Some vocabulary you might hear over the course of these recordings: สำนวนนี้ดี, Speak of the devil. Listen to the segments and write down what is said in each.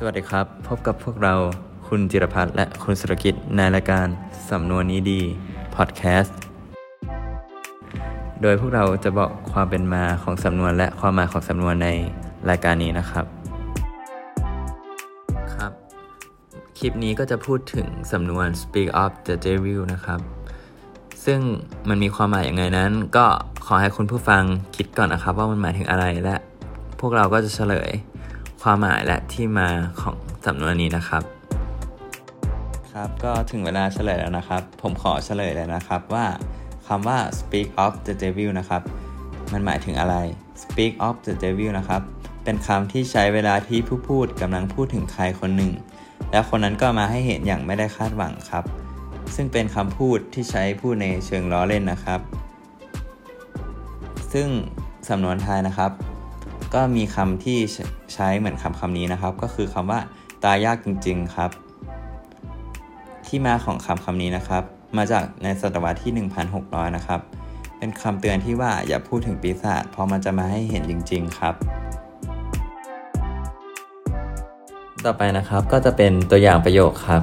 สวัสดีครับพบกับพวกเราคุณจิรพัฒน์และคุณสุรกิจในรายการสำนวนนี้ดีพอดแคสต์โดยพวกเราจะบอกความเป็นมาของสำนวนและความหมายของสำนวนในรายการนี้นะครับครับคลิปนี้ก็จะพูดถึงสำนวน Speak of the devil นะครับซึ่งมันมีความหมายอย่างไรนั้นก็ขอให้คุณผู้ฟังคิดก่อนนะครับว่ามันหมายถึงอะไรและพวกเราก็จะเฉลยความหมายและที่มาของสำนวนนี้นะครับครับก็ถึงเวลาเฉลยแล้วนะครับผมขอเฉลยเลยนะครับว่าคำว่า speak of the devil นะครับมันหมายถึงอะไร speak of the devil นะครับเป็นคำที่ใช้เวลาที่ผู้พูดกำลังพูดถึงใครคนหนึ่งแล้วคนนั้นก็มาให้เห็นอย่างไม่ได้คาดหวังครับซึ่งเป็นคำพูดที่ใช้พูดในเชิงล้อเล่นนะครับซึ่งสำนวนไทยนะครับก็มีคำที่ใช้เหมือนคำนี้นะครับก็คือคำว่าตายยากจริงๆครับที่มาของคำนี้นะครับมาจากในศตวรรษที่ 1,600 นะครับเป็นคำเตือนที่ว่าอย่าพูดถึงปีศาจเพราะมันจะมาให้เห็นจริงๆครับต่อไปนะครับก็จะเป็นตัวอย่างประโยคครับ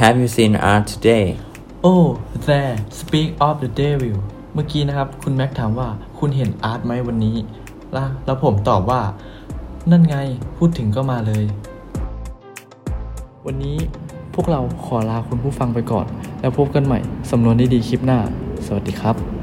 Have you seen art today? Oh, there. Speak of the devil. เมื่อกี้นะครับคุณแม็กถามว่าคุณเห็นอาร์ตไหมวันนี้แล้วผมตอบว่านั่นไงพูดถึงก็มาเลยวันนี้พวกเราขอลาคุณผู้ฟังไปก่อนแล้วพบกันใหม่สำนวนดีๆคลิปหน้าสวัสดีครับ